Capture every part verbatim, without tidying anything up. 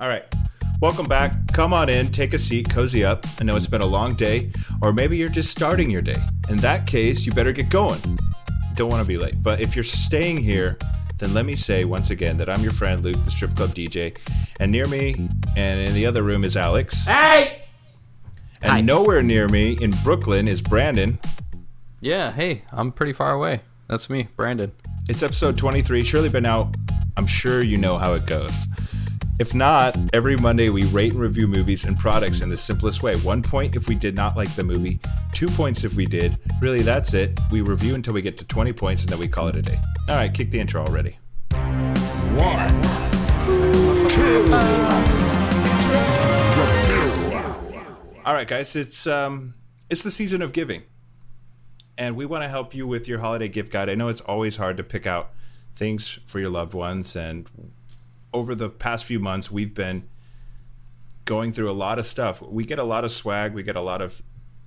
All right. Welcome back. Come on in, take a seat, cozy up. I know it's been a long day, or maybe you're just starting your day. In that case, you better get going. Don't want to be late. But if you're staying here, then let me say once again that I'm your friend, Luke, the strip club D J. And near me and in the other room is Alex. Hey! And Hi. Nowhere near me in Brooklyn is Brandon. Yeah, hey, I'm pretty far away. That's me, Brandon. It's episode twenty-three, surely been out. I'm sure you know how it goes. If not, every Monday we rate and review movies and products in the simplest way. One point if we did not like the movie, two points if we did. Really, that's it. We review until we get to twenty points and then we call it a day. All right, kick the intro already. One, two, review. All right, guys, it's um, it's the season of giving, and we want to help you with your holiday gift guide. I know it's always hard to pick out things for your loved ones, and over the past few months, we've been going through a lot of stuff. We get a lot of swag. We get a lot of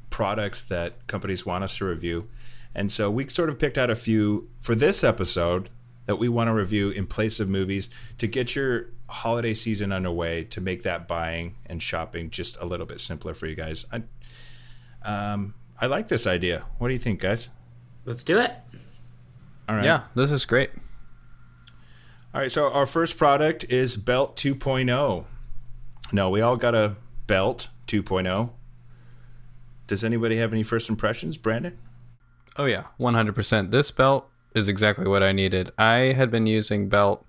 products that companies want us to review. And so we sort of picked out a few for this episode that we want to review in place of movies to get your holiday season underway, to make that buying and shopping just a little bit simpler for you guys. I, um, I like this idea. What do you think, guys? Let's do it. All right. Yeah, this is great. All right, so our first product is Belt two point oh. No, we all got a Belt two point oh. Does anybody have any first impressions, Brandon? Oh, yeah, one hundred percent. This belt is exactly what I needed. I had been using Belt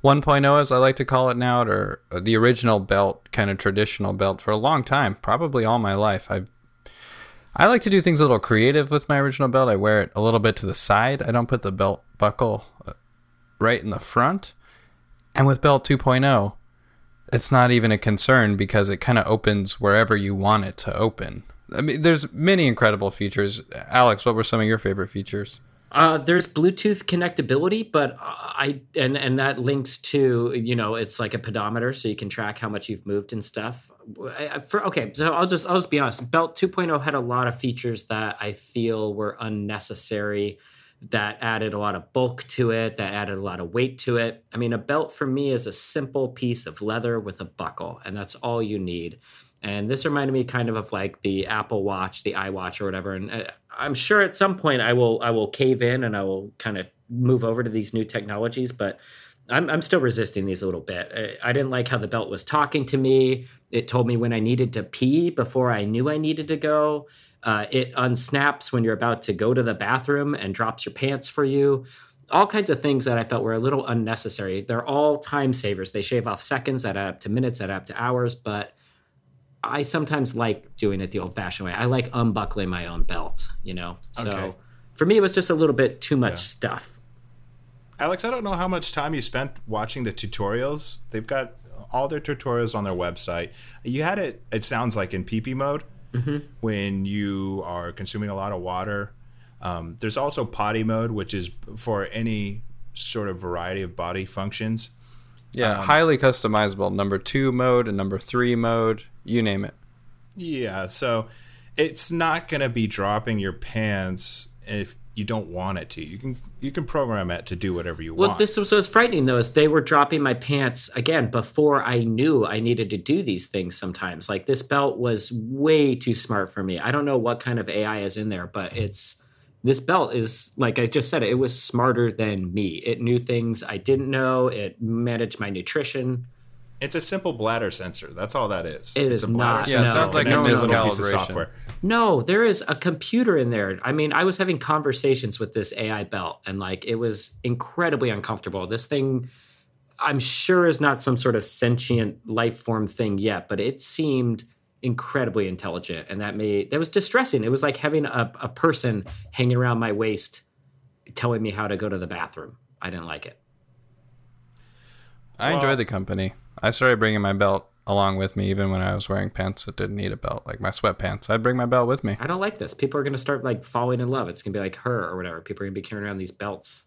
one point oh, as I like to call it now, or the original belt, kind of traditional belt, for a long time, probably all my life. I've I like to do things a little creative with my original belt. I wear it a little bit to the side. I don't put the belt buckle right in the front. And with Belt two point oh, it's not even a concern because it kind of opens wherever you want it to open. I mean, there's many incredible features. Alex, what were some of your favorite features? Uh, there's Bluetooth connectability, but I and and that links to, you know, it's like a pedometer, so you can track how much you've moved and stuff. I, for, okay, so I'll just I'll just be honest. Belt two point oh had a lot of features that I feel were unnecessary, that added a lot of bulk to it, that added a lot of weight to it. I mean, a belt for me is a simple piece of leather with a buckle, and that's all you need. And this reminded me kind of of like the Apple Watch, the iWatch or whatever. And I'm sure at some point I will I will cave in and I will kind of move over to these new technologies, but I'm, I'm still resisting these a little bit. I, I didn't like how the belt was talking to me. It told me when I needed to pee before I knew I needed to go. Uh, it unsnaps when you're about to go to the bathroom and drops your pants for you. All kinds of things that I felt were a little unnecessary. They're all time savers. They shave off seconds that add up to minutes, that add up to hours, but I sometimes like doing it the old-fashioned way. I like unbuckling my own belt, you know? So okay. For me, it was just a little bit too much yeah. stuff. Alex, I don't know how much time you spent watching the tutorials. They've got all their tutorials on their website. You had it, it sounds like, in pee-pee mode mm-hmm. when you are consuming a lot of water. Um, there's also potty mode, which is for any sort of variety of body functions. Yeah, um, highly customizable. Number two mode and number three mode, you name it. Yeah, so it's not going to be dropping your pants if you don't want it to. You can you can program it to do whatever you well, want. Well, this was what's frightening, though, is they were dropping my pants, again, before I knew I needed to do these things sometimes. Like, this belt was way too smart for me. I don't know what kind of A I is in there, but it's... This belt is, like I just said, it was smarter than me. It knew things I didn't know. It managed my nutrition. It's a simple bladder sensor. That's all that is. It it's is a not. Yeah, no. It sounds like a little piece of software. No, there is a computer in there. I mean, I was having conversations with this A I belt, and like it was incredibly uncomfortable. This thing, I'm sure, is not some sort of sentient life form thing yet, but it seemed incredibly intelligent, and that made that was distressing. It was like having a, a person hanging around my waist telling me how to go to the bathroom. I didn't like it. I well, enjoyed the company. I started bringing my belt along with me even when I was wearing pants that didn't need a belt, like my sweatpants. I'd bring my belt with me. I don't like this. People are going to start like falling in love. It's going to be like her or whatever. People are going to be carrying around these belts,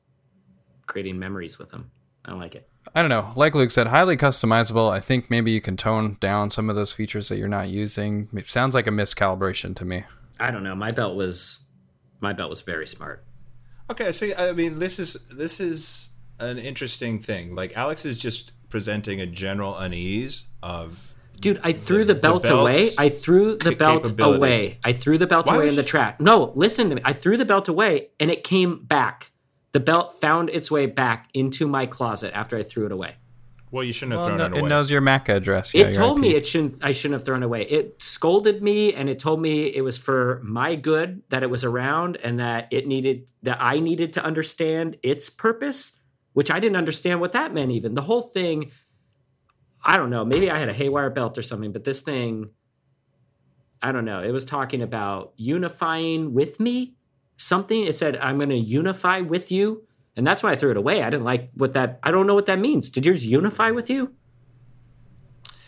creating memories with them. I don't like it. I don't know. Like Luke said, highly customizable. I think maybe you can tone down some of those features that you're not using. It sounds like a miscalibration to me. I don't know. My belt was, my belt was very smart. Okay, see, I mean, this is this is an interesting thing. Like Alex is just presenting a general unease of. Dude, I threw the, the belt the away. I threw the belt away. I threw the belt Why away in the you... track. No, listen to me. I threw the belt away and it came back. The belt found its way back into my closet after I threw it away. Well, you shouldn't have well, thrown no, it away. It knows your M A C address. Yeah, it told I P. me it shouldn't. I shouldn't have thrown it away. It scolded me and it told me it was for my good that it was around and that it needed that I needed to understand its purpose, which I didn't understand what that meant even. The whole thing. I don't know. Maybe I had a haywire belt or something, but this thing, I don't know. It was talking about unifying with me, something. It said, I'm going to unify with you. And that's why I threw it away. I didn't like what that, I don't know what that means. Did yours unify with you?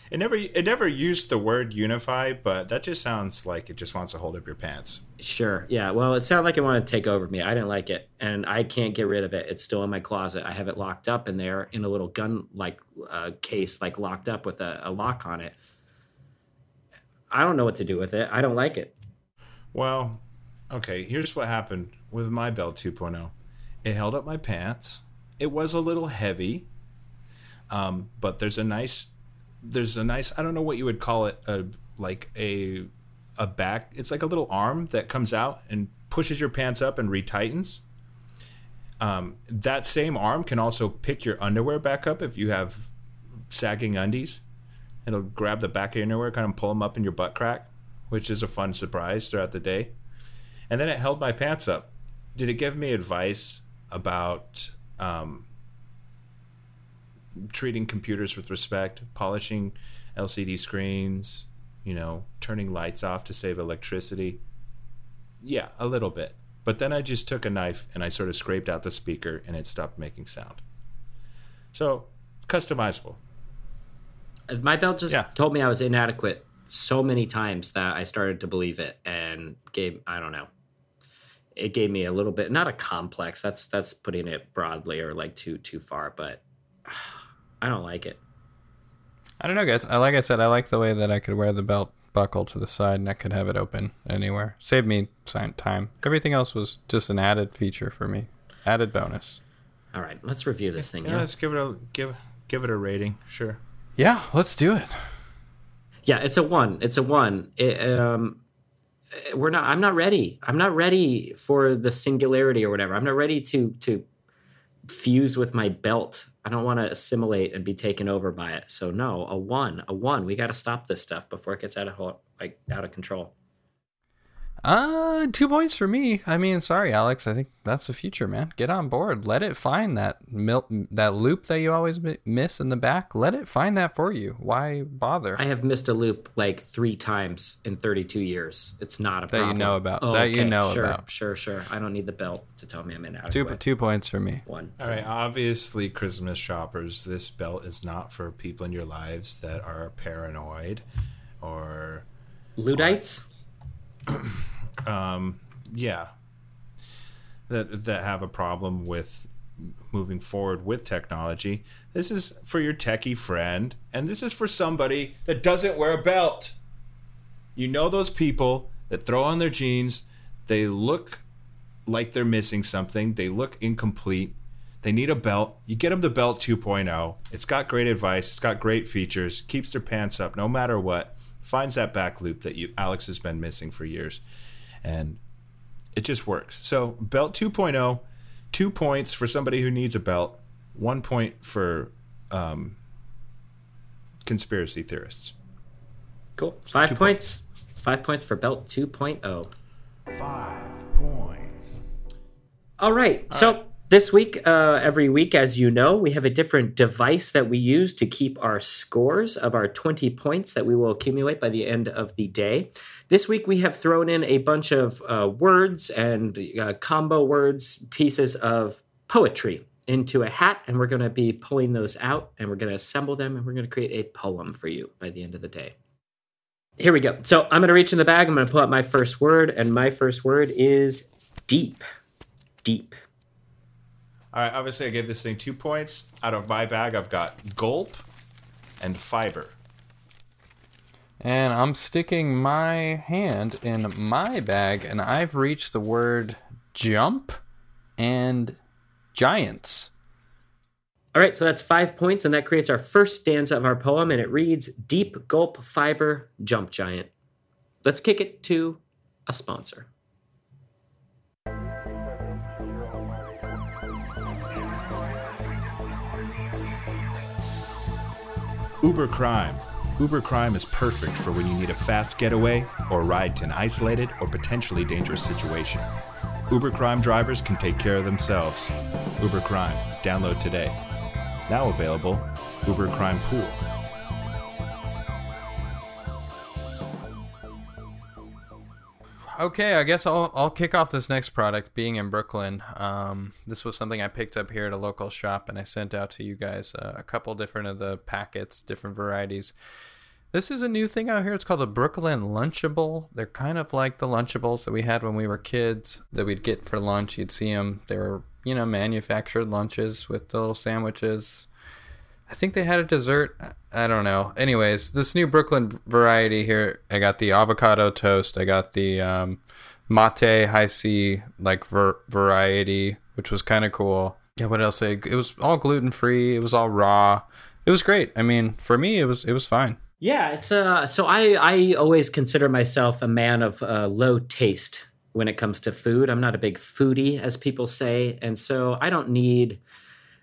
It never, it never used the word unify, but that just sounds like it just wants to hold up your pants. Sure. Yeah. Well, it sounded like it wanted to take over me. I didn't like it and I can't get rid of it. It's still in my closet. I have it locked up in there in a little gun like uh, case, like locked up with a, a lock on it. I don't know what to do with it. I don't like it. Well, okay. Here's what happened with my Belt two point oh. It held up my pants. It was a little heavy, um, but there's a nice, there's a nice, I don't know what you would call it, a, like a... a back, it's like a little arm that comes out and pushes your pants up and retightens. Um, that same arm can also pick your underwear back up if you have sagging undies. It'll grab the back of your underwear, kind of pull them up in your butt crack, which is a fun surprise throughout the day. And then it held my pants up. Did it give me advice about um, treating computers with respect, polishing L C D screens, you know, turning lights off to save electricity? Yeah, a little bit. But then I just took a knife and I sort of scraped out the speaker and it stopped making sound. So, customizable. My belt just yeah. told me I was inadequate so many times that I started to believe it and gave, I don't know. It gave me a little bit, not a complex, that's that's putting it broadly or like too too far, but I don't like it. I don't know, guys. Like I said, I like the way that I could wear the belt buckle to the side and I could have it open anywhere. Saved me time. Everything else was just an added feature for me. Added bonus. All right, let's review this thing. Yeah, yeah. Let's give it a give give it a rating. Sure. Yeah, let's do it. Yeah, it's a one. It's a one. It, um, we're not. I'm not ready. I'm not ready for the singularity or whatever. I'm not ready to to fuse with my belt. I don't want to assimilate and be taken over by it. So no, a one, a one. We got to stop this stuff before it gets out of like out of control. Uh, two points for me. I mean, sorry, Alex. I think that's the future, man. Get on board. Let it find that mil- that loop that you always miss in the back. Let it find that for you. Why bother? I have missed a loop like three times in thirty-two years. It's not a problem. That you know about. Oh, that okay. you know sure, about. Sure, sure, sure. I don't need the belt to tell me I'm inadequate. Two, po- two points for me. One. All right. Obviously, Christmas shoppers, this belt is not for people in your lives that are paranoid or... Luddites? Or- um, yeah, that that have a problem with moving forward with technology. This is for your techie friend, and this is for somebody that doesn't wear a belt. You know those people that throw on their jeans, they look like they're missing something, they look incomplete, they need a belt. You get them the Belt two point oh. It's got great advice, it's got great features, keeps their pants up no matter what. Finds that back loop that you Alex has been missing for years, and it just works. So Belt two point oh, two points for somebody who needs a belt, one point for um, conspiracy theorists. Cool. Five two points. points. Five points for Belt two point oh. Five points. All right. All so right. This week, uh, every week, as you know, we have a different device that we use to keep our scores of our twenty points that we will accumulate by the end of the day. This week, we have thrown in a bunch of uh, words and uh, combo words, pieces of poetry into a hat, and we're going to be pulling those out, and we're going to assemble them, and we're going to create a poem for you by the end of the day. Here we go. So I'm going to reach in the bag. I'm going to pull out my first word, and my first word is deep. Deep. All right, obviously, I gave this thing two points. Out of my bag, I've got gulp and fiber. And I'm sticking my hand in my bag, and I've reached the word jump and giants. All right, so that's five points, and that creates our first stanza of our poem, and it reads, Deep Gulp Fiber Jump Giant. Let's kick it to a sponsor. Uber Crime. Uber Crime is perfect for when you need a fast getaway or ride to an isolated or potentially dangerous situation. Uber Crime drivers can take care of themselves. Uber Crime. Download today. Now available, Uber Crime Pool. Okay, I guess I'll I'll kick off this next product, being in Brooklyn. Um, this was something I picked up here at a local shop, and I sent out to you guys uh, a couple different of the packets, different varieties. This is a new thing out here. It's called a Brooklyn Lunchable. They're kind of like the Lunchables that we had when we were kids that we'd get for lunch. You'd see them. They were, you know, manufactured lunches with the little sandwiches. I think they had a dessert. I don't know. Anyways, this new Brooklyn variety here, I got the avocado toast. I got the um, mate high C like ver- variety, which was kind of cool. Yeah, what else? It was all gluten free. It was all raw. It was great. I mean, for me, it was it was fine. Yeah, it's uh. So I I always consider myself a man of uh, low taste when it comes to food. I'm not a big foodie, as people say, and so I don't need.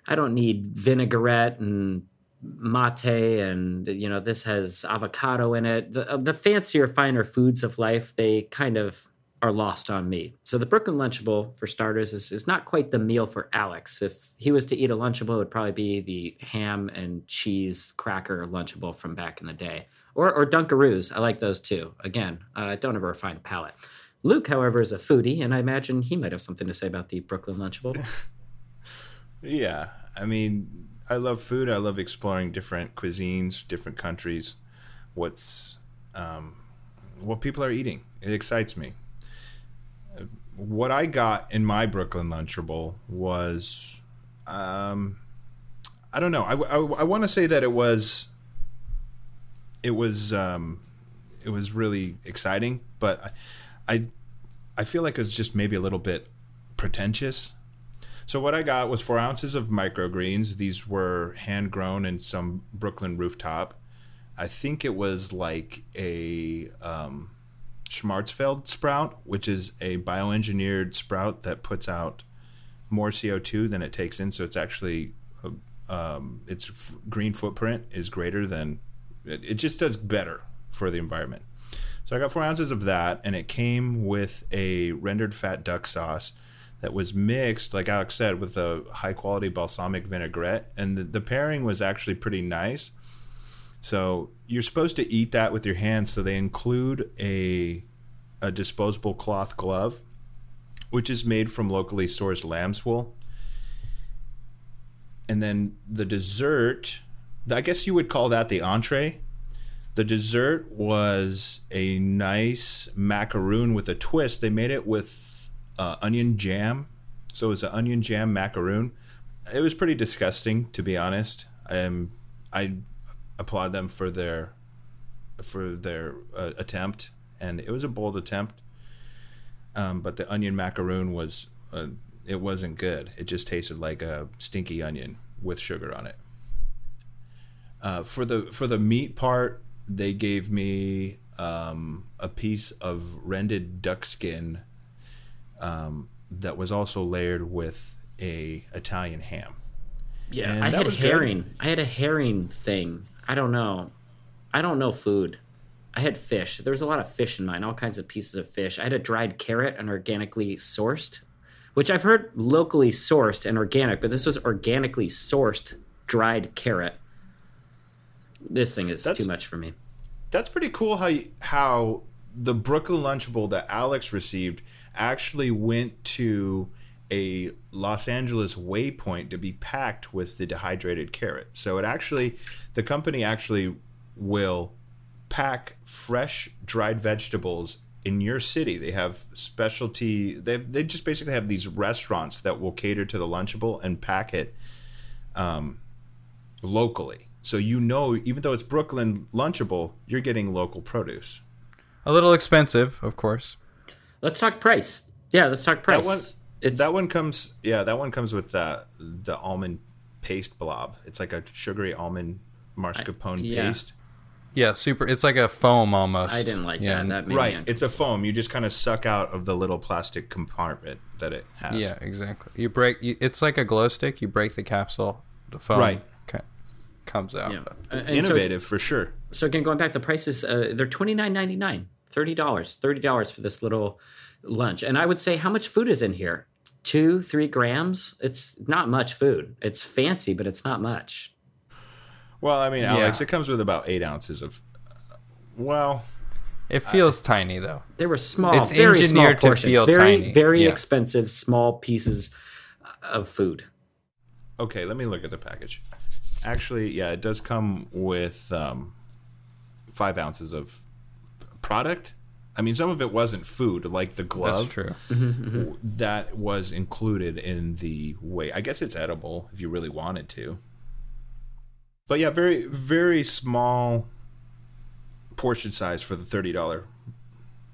I don't need vinaigrette and mate and, you know, this has avocado in it. The, the fancier, finer foods of life, they kind of are lost on me. So the Brooklyn Lunchable, for starters, is, is not quite the meal for Alex. If he was to eat a Lunchable, it would probably be the ham and cheese cracker Lunchable from back in the day. Or, or Dunkaroos. I like those too. Again, uh, don't have a refined palate. Luke, however, is a foodie, and I imagine he might have something to say about the Brooklyn Lunchable. Yeah, I mean, I love food. I love exploring different cuisines, different countries, what's um, what people are eating. It excites me. What I got in my Brooklyn Lunchable was, um, I don't know. I, I, I want to say that it was, it was, um, it was really exciting, but I, I, I feel like it was just maybe a little bit pretentious. So what I got was four ounces of microgreens. These were hand-grown in some Brooklyn rooftop. I think it was like a um, Schmartzfeld sprout, which is a bioengineered sprout that puts out more C O two than it takes in. So it's actually, um, its f- green footprint is greater than, it, it just does better for the environment. So I got four ounces of that, and it came with a rendered fat duck sauce that was mixed, like Alex said, with a high-quality balsamic vinaigrette. And the, the pairing was actually pretty nice. So you're supposed to eat that with your hands. So they include a a disposable cloth glove, which is made from locally sourced lamb's wool. And then the dessert, I guess you would call that the entree. The dessert was a nice macaroon with a twist. They made it with Uh, onion jam. So it was an onion jam macaroon. It was pretty disgusting, to be honest. Um, I applaud them for their for their uh, attempt, and it was a bold attempt. Um, but the onion macaroon was uh, it wasn't good. It just tasted like a stinky onion with sugar on it. Uh, for the for the meat part, they gave me um, a piece of rended duck skin. Um, that was also layered with a Italian ham. Yeah, and I that had was herring. Good. I had a herring thing. I don't know. I don't know food. I had fish. There was a lot of fish in mine, all kinds of pieces of fish. I had a dried carrot and organically sourced, which I've heard locally sourced and organic, but this was organically sourced dried carrot. This thing is that's, too much for me. That's pretty cool how you, how... the Brooklyn Lunchable that Alex received actually went to a Los Angeles Waypoint to be packed with the dehydrated carrot. So it actually, the company actually will pack fresh dried vegetables in your city. They have specialty, they they just basically have these restaurants that will cater to the Lunchable and pack it um, locally. So you know, even though it's Brooklyn Lunchable, you're getting local produce. A little expensive, of course. Let's talk price. Yeah, let's talk price. That one, that one comes. Yeah, that one comes with the the almond paste blob. It's like a sugary almond mascarpone I, yeah. paste. Yeah, super. It's like a foam almost. I didn't like yeah. that. that made right, me it's a foam. You just kind of suck out of the little plastic compartment that it has. Yeah, exactly. You break. You, it's like a glow stick. You break the capsule. The foam right. c- comes out. Yeah. And Innovative so, for sure. So again, going back, the prices uh, they're twenty-nine ninety-nine, thirty dollars, thirty dollars for this little lunch. And I would say, how much food is in here? Two, three grams. It's not much food. It's fancy, but it's not much. Well, I mean, Alex, yeah. it comes with about eight ounces of, uh, well. It feels uh, tiny, though. They were small, it's very engineered small portions. To feel very, tiny. very yeah. expensive, small pieces of food. Okay, let me look at the package. Actually, yeah, it does come with um, five ounces of product. I mean, some of it wasn't food, like the glove. That's true. Mm-hmm. That was included in the weight. I guess it's edible if you really wanted to. But yeah, very, very small portion size for the thirty dollars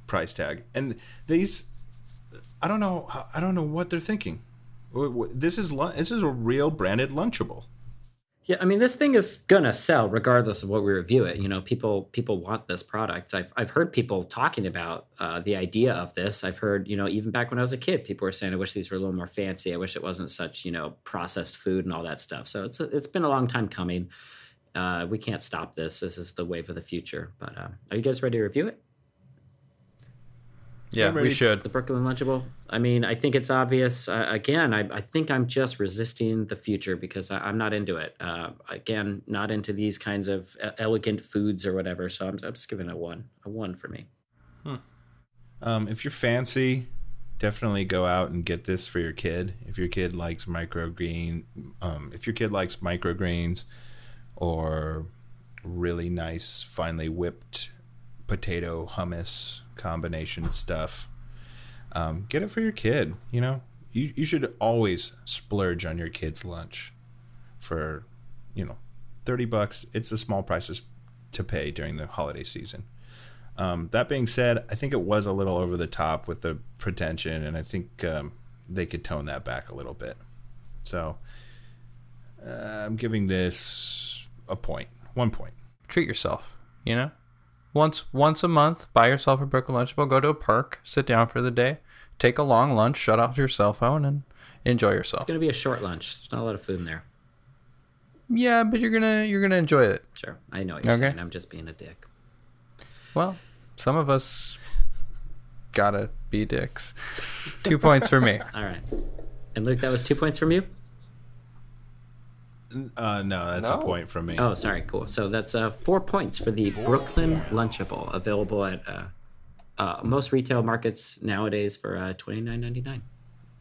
price tag. And these, I don't know, I don't know what they're thinking. This is this is a real branded Lunchable. Yeah, I mean, this thing is gonna sell regardless of what we review it. You know, people people want this product. I've I've heard people talking about uh, the idea of this. I've heard, you know, even back when I was a kid, people were saying, "I wish these were a little more fancy. I wish it wasn't such, you know, processed food and all that stuff." So it's a, it's been a long time coming. Uh, we can't stop this. This is the wave of the future. But uh, are you guys ready to review it? Yeah, we should. The Brooklyn Lunchable. I mean, I think it's obvious. Uh, again, I, I think I'm just resisting the future because I, I'm not into it. Uh, again, not into these kinds of elegant foods or whatever. So I'm, I'm just giving it one. A one for me. Hmm. Um, if you're fancy, definitely go out and get this for your kid. If your kid likes microgreen, um, if your kid likes microgreens or really nice, finely whipped potato hummus combination stuff, um get it for your kid. You know, you, you should always splurge on your kid's lunch. For, you know, thirty bucks, it's a small price to pay during the holiday season. Um that being said, I think it was a little over the top with the pretension, and I think um, they could tone that back a little bit. So uh, I'm giving this a point one point. Treat yourself, you know. Once once a month, buy yourself a Brooklyn Lunchable, go to a park, sit down for the day, take a long lunch, shut off your cell phone, and enjoy yourself. It's going to be a short lunch. There's not a lot of food in there. Yeah, but you're going to you're gonna enjoy it. Sure. I know what you're okay. saying. I'm just being a dick. Well, some of us got to be dicks. Two points for me. All right. And Luke, that was two points from you? Uh, no, that's no. a point from me. Oh, sorry, cool. So that's uh, four points for the four Brooklyn yes. Lunchable, available at uh, uh, most retail markets nowadays for uh, twenty-nine ninety-nine.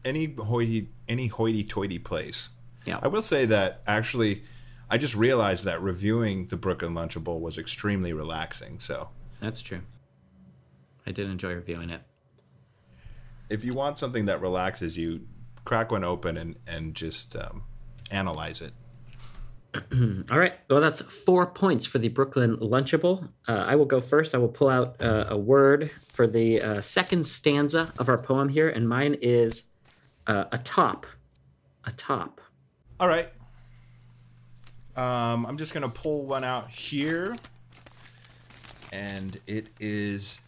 Any hoity, any hoity-toity place. Yeah. I will say that actually, I just realized that reviewing the Brooklyn Lunchable was extremely relaxing. So that's true. I did enjoy reviewing it. If you want something that relaxes you, crack one open and and just um, analyze it. All right. Well, that's four points for the Brooklyn Lunchable. Uh, I will go first. I will pull out uh, a word for the uh, second stanza of our poem here, and mine is uh, a top. A top. All right. Um, I'm just going to pull one out here, and it is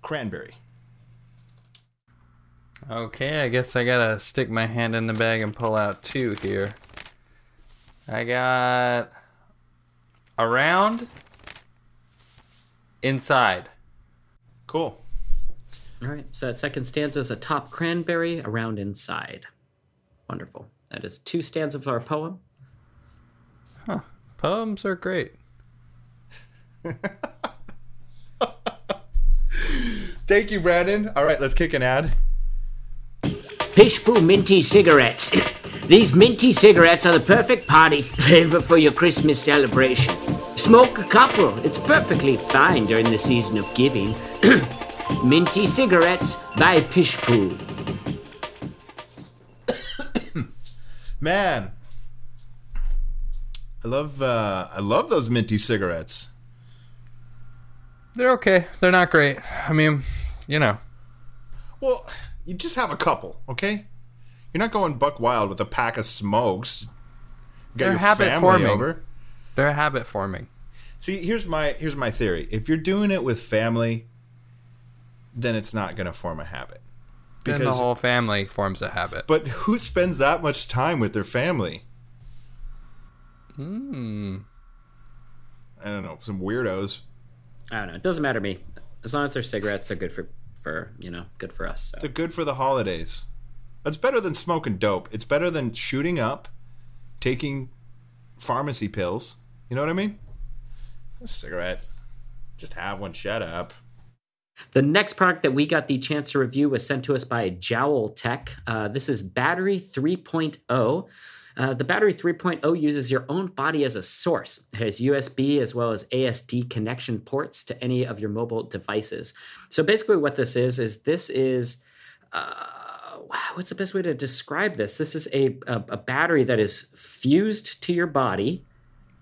cranberry. Okay, I guess I gotta stick my hand in the bag and pull out two here. I got around, inside. Cool. All right, so that second stanza is a top cranberry, around, inside. Wonderful. That is two stanzas of our poem. Huh. Poems are great. Thank you, Brandon. All right, let's kick an ad. Pishpoo minty cigarettes. These minty cigarettes are the perfect party flavor for your Christmas celebration. Smoke a couple. It's perfectly fine during the season of giving. Minty cigarettes by Pishpoo. Man, I love uh, I love those minty cigarettes. They're okay. They're not great. I mean, you know. Well, you just have a couple, okay? You're not going buck wild with a pack of smokes. You got They're your habit family forming. Over. They're habit forming. See, here's my here's my theory. If you're doing it with family, then it's not going to form a habit. Because, then the whole family forms a habit. But who spends that much time with their family? Hmm. I don't know. Some weirdos. I don't know. It doesn't matter to me. As long as they're cigarettes, they're good for, for you know, good for us. So. They're good for the holidays. That's better than smoking dope. It's better than shooting up, taking pharmacy pills. You know what I mean? A cigarette. Just have one. Shut up. The next product that we got the chance to review was sent to us by Jowl Tech. Uh, this is Battery three point oh. Uh, the Battery three point oh uses your own body as a source. It has U S B as well as A S D connection ports to any of your mobile devices. So basically what this is, is this is, uh, wow, what's the best way to describe this? This is a, a, a battery that is fused to your body,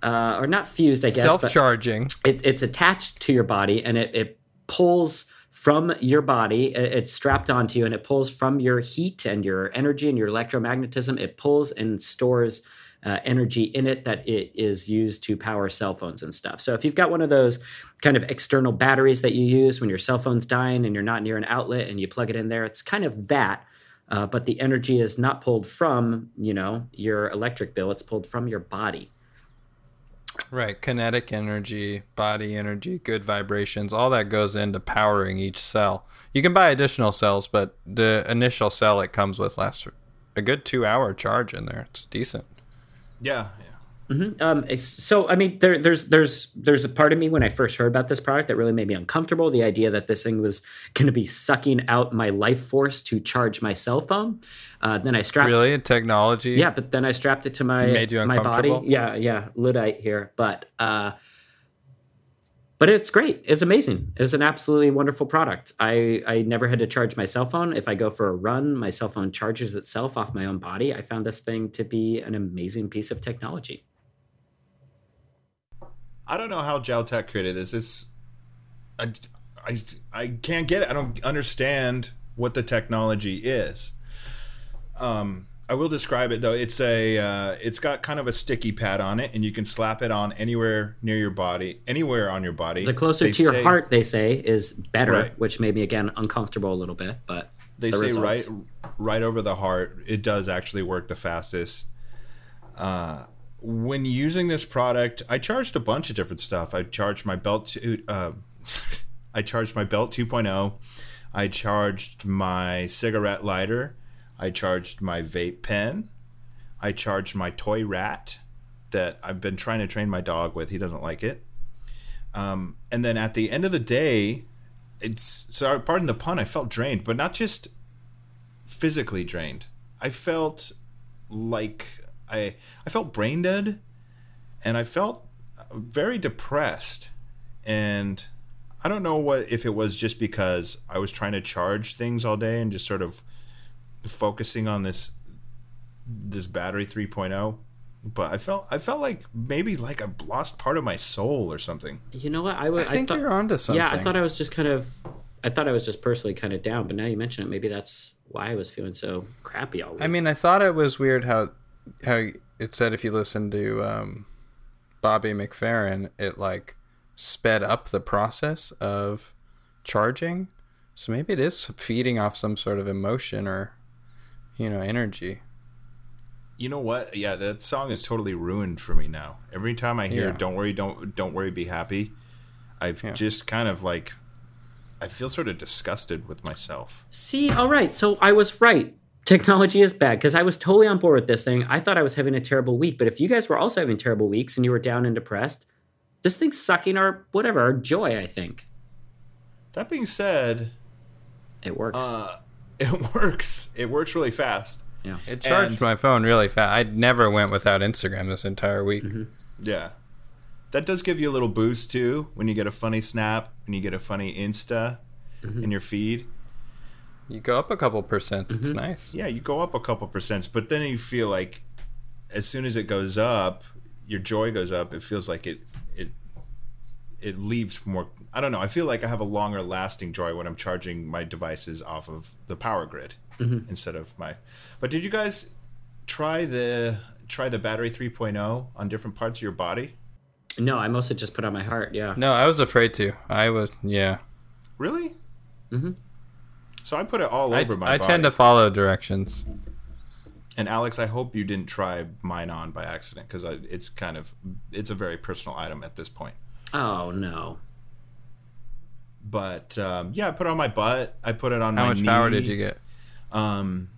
uh, or not fused, I guess. Self-charging. But it, it's attached to your body, and it, it pulls from your body. It's strapped onto you, and it pulls from your heat and your energy and your electromagnetism. It pulls and stores uh, energy in it that it is used to power cell phones and stuff. So if you've got one of those kind of external batteries that you use when your cell phone's dying and you're not near an outlet and you plug it in there, it's kind of that. Uh, but the energy is not pulled from, you know, your electric bill. It's pulled from your body. Right, kinetic energy, body energy, good vibrations, all that goes into powering each cell. You can buy additional cells, but the initial cell it comes with lasts a good two-hour charge in there. It's decent. Yeah, yeah. Mm-hmm. Um, it's, so, I mean, there, there's there's there's a part of me when I first heard about this product that really made me uncomfortable, the idea that this thing was going to be sucking out my life force to charge my cell phone. Uh, then I strapped really technology. Yeah, but then I strapped it to my made you uncomfortable? My body. Yeah, yeah, Luddite here, but uh, but it's great. It's amazing. It's an absolutely wonderful product. I I never had to charge my cell phone. If I go for a run, my cell phone charges itself off my own body. I found this thing to be an amazing piece of technology. I don't know how Jowl Tech created this. It's I, I I can't get it. I don't understand what the technology is. Um, I will describe it though. It's a, uh, it's got kind of a sticky pad on it, and you can slap it on anywhere near your body, anywhere on your body. The closer to your heart, they say, is better, right. Which made me again uncomfortable a little bit. But they say right, right over the heart, it does actually work the fastest. Uh, when using this product, I charged a bunch of different stuff. I charged my belt, to, uh, I charged my Belt two point oh. I charged my cigarette lighter. I charged my vape pen. I charged my toy rat that I've been trying to train my dog with. He doesn't like it. Um, and then at the end of the day, it's sorry, pardon the pun, I felt drained, but not just physically drained. I felt like I I felt brain dead, and I felt very depressed. And I don't know what if it was just because I was trying to charge things all day and just sort of focusing on this this battery three point oh, but I felt I felt like maybe like I lost part of my soul or something. You know what? I, w- I think I th- you're onto something. Yeah, I thought I was just kind of I thought I was just personally kind of down, but now you mention it, maybe that's why I was feeling so crappy all week. I mean, I thought it was weird how how it said if you listen to um, Bobby McFerrin, it like sped up the process of charging. So maybe it is feeding off some sort of emotion or. You know, energy. You know what? Yeah, that song is totally ruined for me now. Every time I hear yeah. "Don't worry, don't don't worry, be happy," I've yeah. just kind of like, I feel sort of disgusted with myself. See, all right, so I was right. Technology is bad because I was totally on board with this thing. I thought I was having a terrible week, but if you guys were also having terrible weeks and you were down and depressed, this thing's sucking our whatever our joy. I think. That being said, it works. Uh, It works. It works really fast. Yeah, it charged and, my phone really fast. I never went without Instagram this entire week. Mm-hmm. Yeah, that does give you a little boost too when you get a funny snap, when you get a funny Insta mm-hmm. in your feed. You go up a couple percent. Mm-hmm. It's nice. Yeah, you go up a couple percent, but then you feel like as soon as it goes up, your joy goes up. It feels like it it it leaves more. I don't know. I feel like I have a longer lasting joy when I'm charging my devices off of the power grid mm-hmm. instead of my. But did you guys try the try the battery three point oh on different parts of your body? No, I mostly just put on my heart. Yeah. No, I was afraid to. I was. Yeah. Really? Mm-hmm. So I put it all over I, my I body. I tend to follow directions. And Alex, I hope you didn't try mine on by accident, because it's kind of, it's a very personal item at this point. Oh, no. But, um, yeah, I put it on my butt. I put it on How my knee. How much power did you get? Um,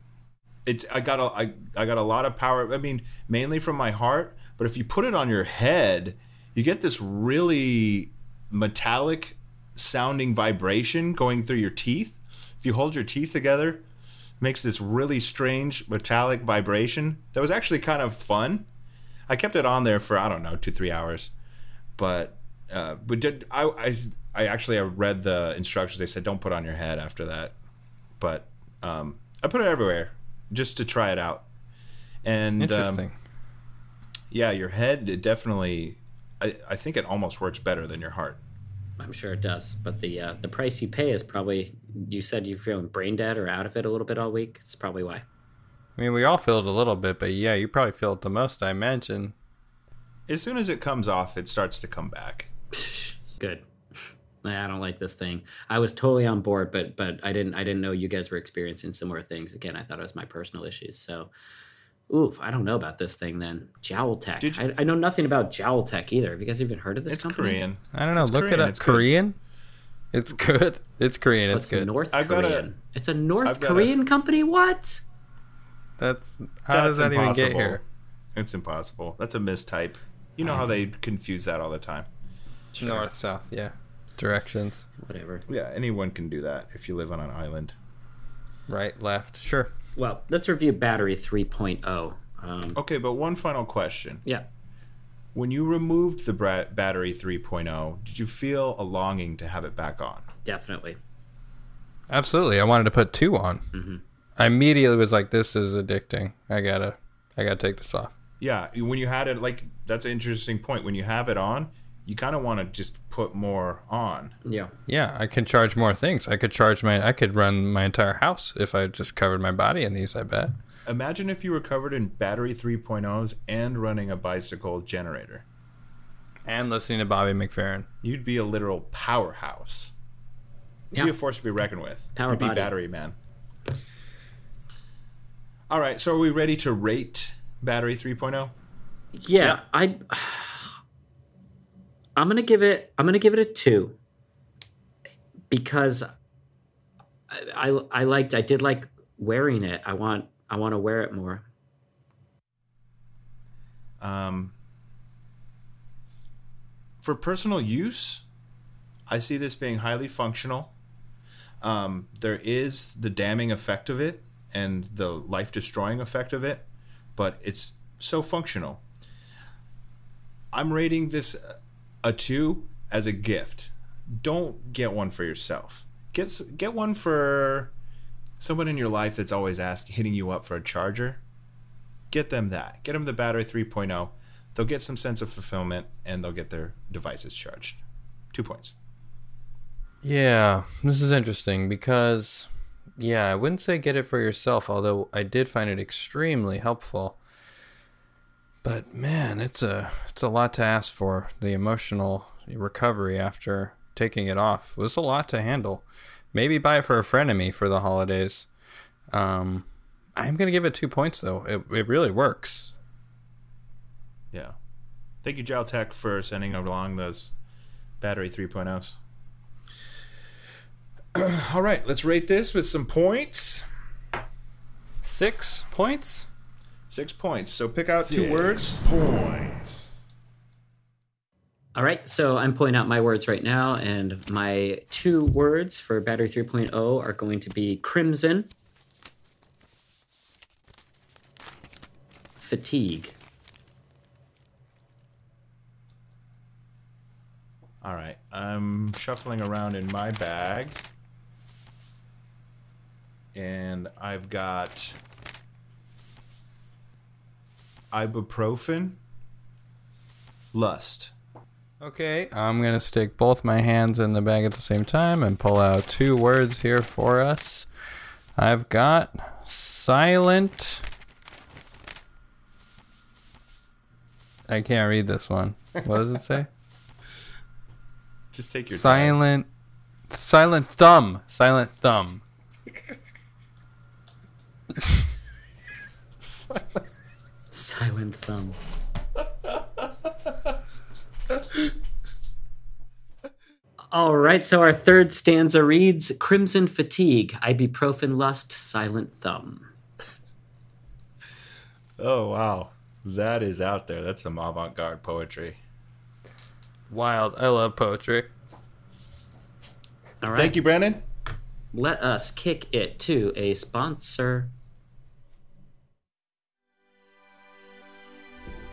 it's, I got a, I, I got a lot of power. I mean, mainly from my heart. But if you put it on your head, you get this really metallic sounding vibration going through your teeth. If you hold your teeth together, makes this really strange metallic vibration that was actually kind of fun. I kept it on there for, I don't know, two, three hours. But uh, but did I, I, I actually I read the instructions. They said don't put it on your head after that. But um, I put it everywhere just to try it out. And interesting. Um, yeah, your head, it definitely, I, I think it almost works better than your heart. I'm sure it does, but the uh, the price you pay is probably, you said you're feeling brain dead or out of it a little bit all week. It's probably why. I mean, we all feel it a little bit, but yeah, you probably feel it the most, I imagine. As soon as it comes off, it starts to come back. Good. I don't like this thing. I was totally on board, but but I didn't I didn't know you guys were experiencing similar things. Again, I thought it was my personal issues. So, oof, I don't know about this thing then. Jowl Tech. You, I, I know nothing about Jowl Tech either. Have you guys even heard of this it's company? It's Korean. I don't know. It's Look Korean. it up. It's Korean? Good. It's good. It's Korean. It's, oh, it's good. North I've Korean. Got a, it's a North I've Korean a, company? What? That's How that's does that impossible. even get here? It's impossible. That's a mistype. You know um, how they confuse that all the time. Sure. North, south, yeah. Directions. Whatever. Yeah, anyone can do that if you live on an island. Right, left, sure. Well, let's review Battery three point oh. Um, okay, but one final question. Yeah. When you removed the bra- Battery three point oh, did you feel a longing to have it back on? Definitely. Absolutely. I wanted to put two on. Mm-hmm. I immediately was like, this is addicting. I gotta, I gotta take this off. Yeah, when you had it, like, that's an interesting point. When you have it on, you kind of want to just put more on. Yeah. Yeah, I can charge more things. I could charge my, I could run my entire house if I just covered my body in these, I bet. Imagine if you were covered in battery three point ohs and running a bicycle generator. And listening to Bobby McFerrin. You'd be a literal powerhouse. You'd yeah. be a force to be reckoned with. Power You'd be body. Battery man. All right, so are we ready to rate battery three point oh? Yeah, yeah. I... I'm gonna give it. I'm gonna give it a two because I, I I liked. I did like wearing it. I want. I want to wear it more. Um. For personal use, I see this being highly functional. Um, there is the damning effect of it and the life-destroying effect of it, but it's so functional. I'm rating this a two as a gift. Don't get one for yourself. Get get one for someone in your life that's always asking, hitting you up for a charger. Get them that. Get them the battery three point oh. They'll get some sense of fulfillment and they'll get their devices charged. Two points. Yeah, this is interesting because, yeah, I wouldn't say get it for yourself, although I did find it extremely helpful. But man, it's a it's a lot to ask for. The emotional recovery after taking it off was a lot to handle. Maybe buy it for a frenemy for the holidays. Um, I'm gonna give it two points though. It it really works. Yeah, thank you, Jowl Tech, for sending along those battery three point ohs. All right, let's rate this with some points. Six points. Six points. So pick out Six two words. Points. All right. So I'm pulling out my words right now, and my two words for Battery three point oh are going to be crimson, fatigue. All right. I'm shuffling around in my bag, and I've got ibuprofen, lust. Okay, I'm going to stick both my hands in the bag at the same time and pull out two words here for us. I've got silent... I can't read this one. What does it say? Just take your silent, time. Silent thumb. Silent thumb. silent. silent thumb. All right, so our third stanza reads, Crimson fatigue, ibuprofen lust, silent thumb. Oh, wow. That is out there. That's some avant-garde poetry. Wild. I love poetry. All right. Thank you, Brandon. Let us kick it to a sponsor.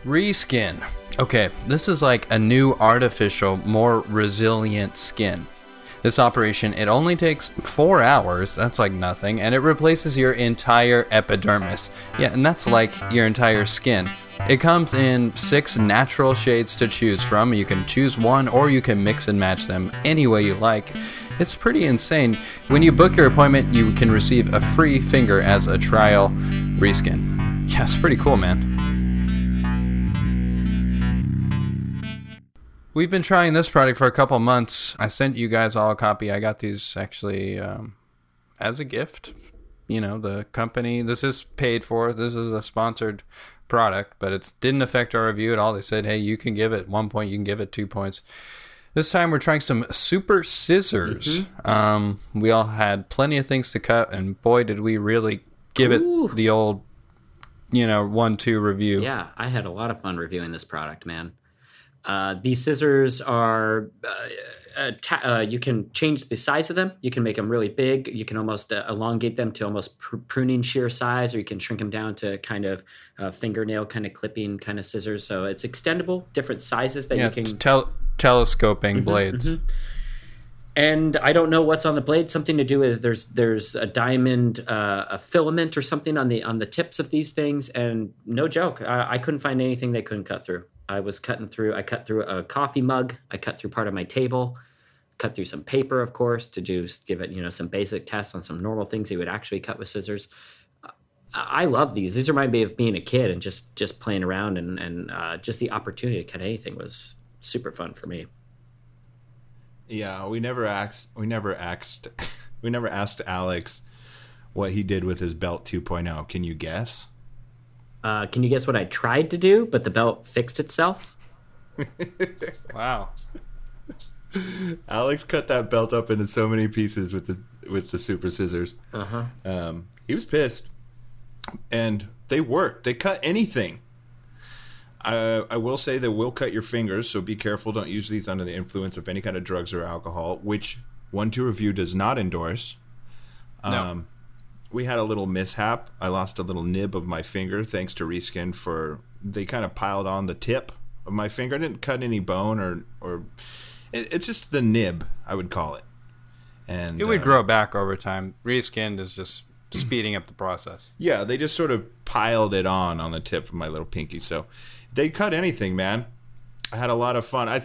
Reskin. Okay, this is like a new artificial, more resilient skin. This operation, it only takes four hours, that's like nothing, and it replaces your entire epidermis. Yeah, and that's like your entire skin. It comes in six natural shades to choose from. You can choose one, or you can mix and match them any way you like. It's pretty insane. When you book your appointment, you can receive a free finger as a trial Reskin. Yeah, it's pretty cool, man. We've been trying this product for a couple months. I sent you guys all a copy. I got these actually um, as a gift. You know, the company, this is paid for. This is a sponsored product, but it didn't affect our review at all. They said, hey, you can give it one point. You can give it two points. This time we're trying some Super Scissors. Mm-hmm. Um, we all had plenty of things to cut, and boy, did we really give Ooh. it the old, you know, one two review. Yeah, I had a lot of fun reviewing this product, man. Uh, these scissors are, uh, uh, ta- uh, you can change the size of them. You can make them really big. You can almost uh, elongate them to almost pr- pruning shear size, or you can shrink them down to kind of uh, fingernail kind of clipping kind of scissors. So it's extendable, different sizes that yeah, you can... Tel- telescoping mm-hmm, blades. Mm-hmm. And I don't know what's on the blade. Something to do with there's there's a diamond uh, a filament or something on the on the tips of these things. And no joke, I, I couldn't find anything they couldn't cut through. I was cutting through, I cut through a coffee mug. I cut through part of my table, cut through some paper, of course, to do, give it, you know, some basic tests on some normal things you would actually cut with scissors. I love these. These remind me of being a kid and just, just playing around and, and uh, just the opportunity to cut anything was super fun for me. Yeah. We never asked, we never asked, we never asked Alex what he did with his Belt two point oh. Can you guess? Uh, can you guess what I tried to do, but the belt fixed itself? Wow. Alex cut that belt up into so many pieces with the with the super scissors. Uh-huh. Um, he was pissed. And they worked. They cut anything. I, I will say they will cut your fingers, so be careful. Don't use these under the influence of any kind of drugs or alcohol, which one two Review does not endorse. Um, no. We had a little mishap. I lost a little nib of my finger thanks to Reskin for... They kind of piled on the tip of my finger. I didn't cut any bone or... or it, it's just the nib, I would call it. And it would uh, grow back over time. Reskin is just speeding up the process. Yeah, they just sort of piled it on on the tip of my little pinky. So they cut anything, man. I had a lot of fun. I'd,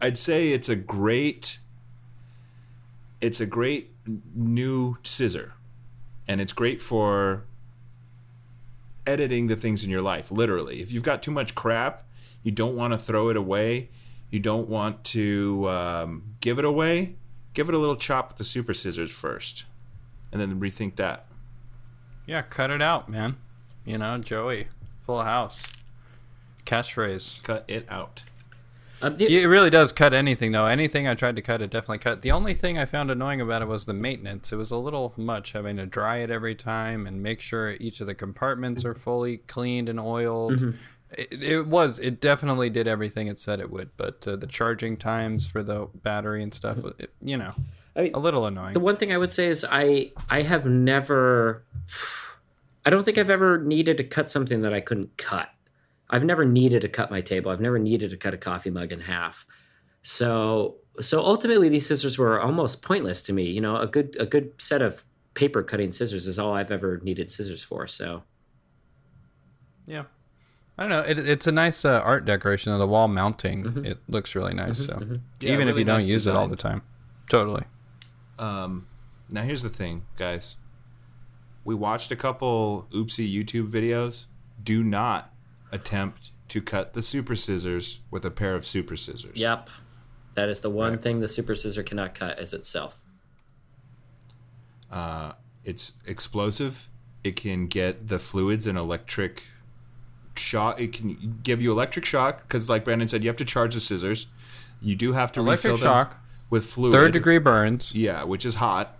I'd say it's a great... It's a great new scissor. And it's great for editing the things in your life, literally. If you've got too much crap, you don't want to throw it away. You don't want to um, give it away. Give it a little chop with the super scissors first. And then rethink that. Yeah, cut it out, man. You know, Joey, Full House. Catchphrase. Cut it out. Um, the- it really does cut anything, though. Anything I tried to cut, it definitely cut. The only thing I found annoying about it was the maintenance. It was a little much having to dry it every time and make sure each of the compartments are fully cleaned and oiled. Mm-hmm. It, it was. It definitely did everything it said it would, but uh, the charging times for the battery and stuff, it, you know, I mean, a little annoying. The one thing I would say is I I have never... I don't think I've ever needed to cut something that I couldn't cut. I've never needed to cut my table. I've never needed to cut a coffee mug in half. So so ultimately these scissors were almost pointless to me. You know, a good a good set of paper cutting scissors is all I've ever needed scissors for. So yeah. I don't know. It, it's a nice uh, art decoration of the wall mounting. Mm-hmm. It looks really nice. Mm-hmm, so mm-hmm. Yeah, even really if you don't nice use design. It all the time, totally. Um, now here's the thing, guys. We watched a couple oopsie YouTube videos. Do not attempt to cut the super scissors with a pair of super scissors. Yep, that is the one right. thing the super scissor cannot cut is itself. Uh, it's explosive. It can get the fluids and electric shock. It can give you electric shock because, like Brandon said, you have to charge the scissors. You do have to electric refill shock them with fluid. Third degree burns. Yeah, which is hot.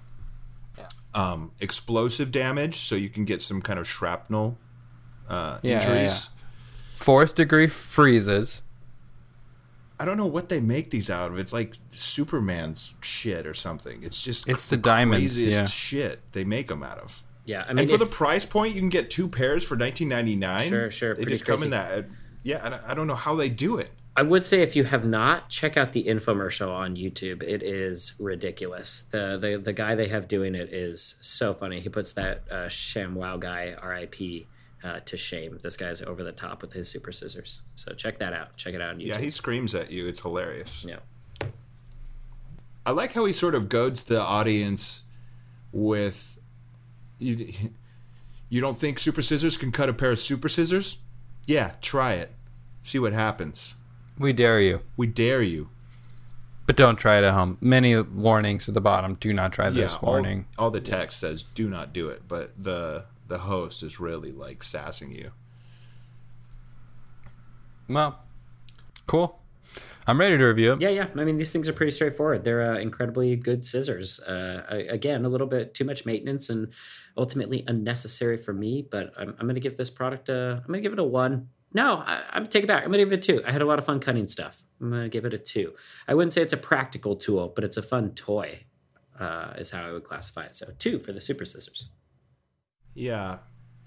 Yeah. Um, explosive damage, so you can get some kind of shrapnel uh, yeah, injuries. Yeah, yeah. Fourth degree freezes. I don't know what they make these out of. It's like Superman's shit or something. It's just it's the, the diamonds, craziest yeah. shit they make them out of. Yeah, I mean, and for if, the price point, you can get two pairs for nineteen ninety-nine. Sure, sure. They just crazy. Come in that. Yeah, I don't know how they do it. I would say if you have not, check out the infomercial on YouTube. It is ridiculous. The the, the guy they have doing it is so funny. He puts that uh, ShamWow guy, R I P, Uh, to shame. This guy's over the top with his super scissors. So check that out. Check it out on YouTube. Yeah, he screams at you. It's hilarious. Yeah. I like how he sort of goads the audience with, you, you don't think super scissors can cut a pair of super scissors? Yeah, try it. See what happens. We dare you. We dare you. But don't try it at home. Many warnings at the bottom. Do not try this yeah, all, warning. All the text says do not do it, but the... the host is really like sassing you. Well, cool. I'm ready to review it. Yeah, yeah. I mean, these things are pretty straightforward. They're uh, incredibly good scissors. Uh, again, a little bit too much maintenance and ultimately unnecessary for me. But I'm, I'm going to give this product a. I'm going to give it a one. No, I, I'm take it back. I'm going to give it a two. I had a lot of fun cutting stuff. I'm going to give it a two. I wouldn't say it's a practical tool, but it's a fun toy. Uh, is how I would classify it. So two for the super scissors. Yeah.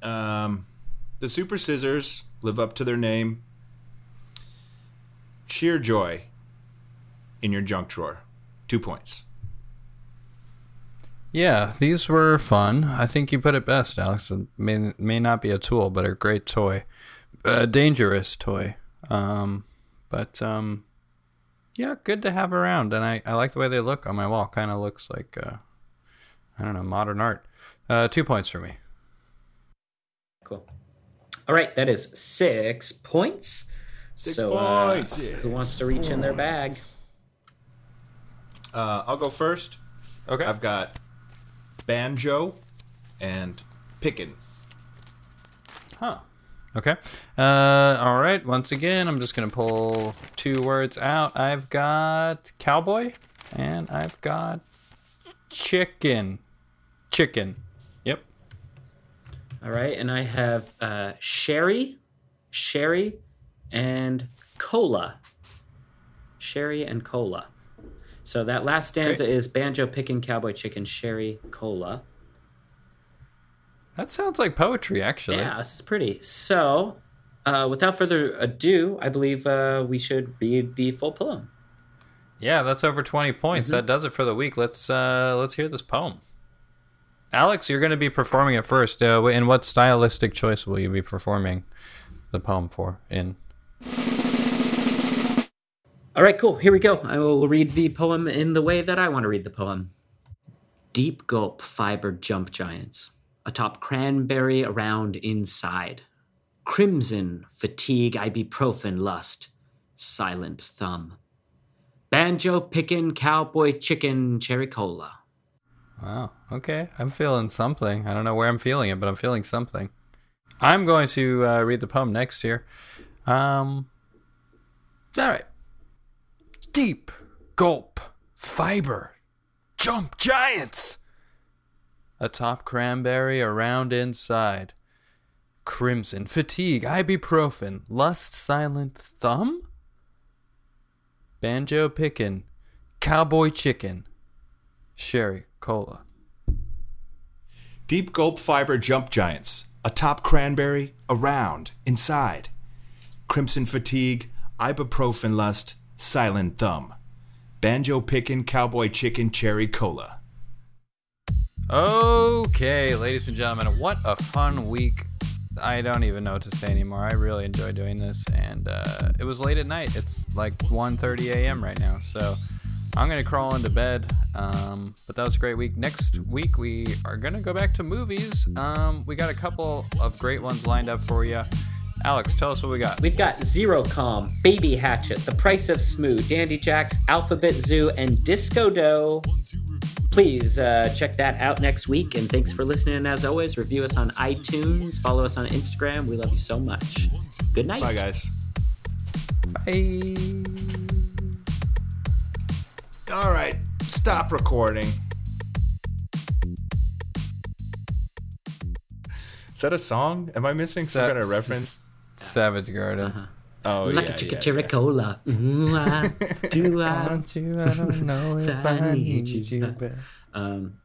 Um, the Super Scissors live up to their name. Sheer joy in your junk drawer. Two points. Yeah, these were fun. I think you put it best, Alex. It may, may not be a tool, but a great toy. A dangerous toy. Um, but, um, yeah, good to have around. And I, I like the way they look on my wall. Kind of looks like, uh, I don't know, modern art. Uh, two points for me. Cool. All right, that is six points. Six so, points. Uh, who wants to reach points. In their bag? Uh, I'll go first. Okay. I've got banjo and pickin'. Huh. Okay. Uh, all right. Once again, I'm just gonna pull two words out. I've got cowboy and I've got chicken. Chicken. All right, and I have uh, sherry, sherry, and cola. Sherry and cola. So that last stanza Great. Is banjo, pickin', cowboy, chicken, sherry, cola. That sounds like poetry, actually. Yeah, this is pretty. So uh, without further ado, I believe uh, we should read the full poem. Yeah, that's over twenty points. Mm-hmm. That does it for the week. Let's uh, let's hear this poem. Alex, you're going to be performing it first. Uh, in what stylistic choice will you be performing the poem for? In. All right, cool. Here we go. I will read the poem in the way that I want to read the poem. Deep gulp fiber jump giants, atop cranberry around inside. Crimson fatigue ibuprofen lust, silent thumb. Banjo pickin' cowboy chicken cherry cola. Wow. Okay. I'm feeling something. I don't know where I'm feeling it, but I'm feeling something. I'm going to uh, read the poem next here. Um, all right. Deep gulp fiber jump giants atop cranberry around inside. Crimson fatigue ibuprofen lust silent thumb. Banjo pickin' cowboy chicken sherry cola. Deep gulp fiber jump giants, atop cranberry, around, inside. Crimson fatigue, ibuprofen lust, silent thumb. Banjo pickin' cowboy chicken cherry cola. Okay, ladies and gentlemen, what a fun week I don't even know what to say anymore. I really enjoy doing this, and uh, it was late at night. It's like one thirty a.m. right now, so I'm going to crawl into bed, um, but that was a great week. Next week, we are going to go back to movies. Um, we got a couple of great ones lined up for you. Alex, tell us what we got. We've got Zerocom, Baby Hatchet, The Price of Smooth, Dandy Jacks, Alphabet Zoo, and Disco Doe. Please uh, check that out next week, and thanks for listening. And as always, review us on iTunes, follow us on Instagram. We love you so much. Good night. Bye, guys. Bye. All right, stop recording. Is that a song? Am I missing some kind of reference? Savage Garden. Uh-huh. Oh, like yeah, a chicka chiricola. Yeah, yeah. Ooh, I do I, I, you, I don't know if I need you. you but... Um